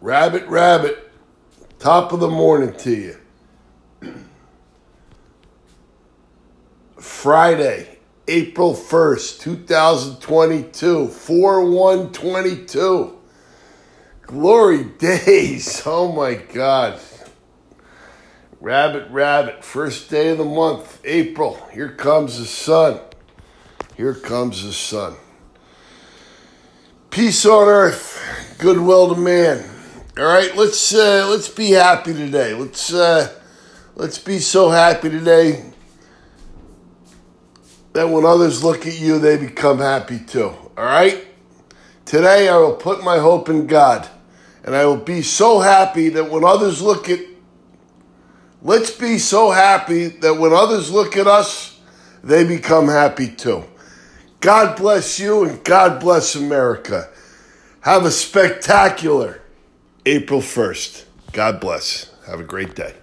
Rabbit, rabbit, top of the morning to you. Friday, April 1st, 2022, 4/1/22. Glory days. Oh my God. Rabbit, rabbit, first day of the month, April. Here comes the sun. Here comes the sun. Peace on earth, goodwill to man. All right, let's be happy today. Let's be so happy today that when others look at you, they become happy too. All right? Today I will put my hope in God, and I will be so happy that when others look at... Let's be so happy that when others look at us, they become happy too. God bless you and God bless America. Have a spectacular April 1st. God bless. Have a great day.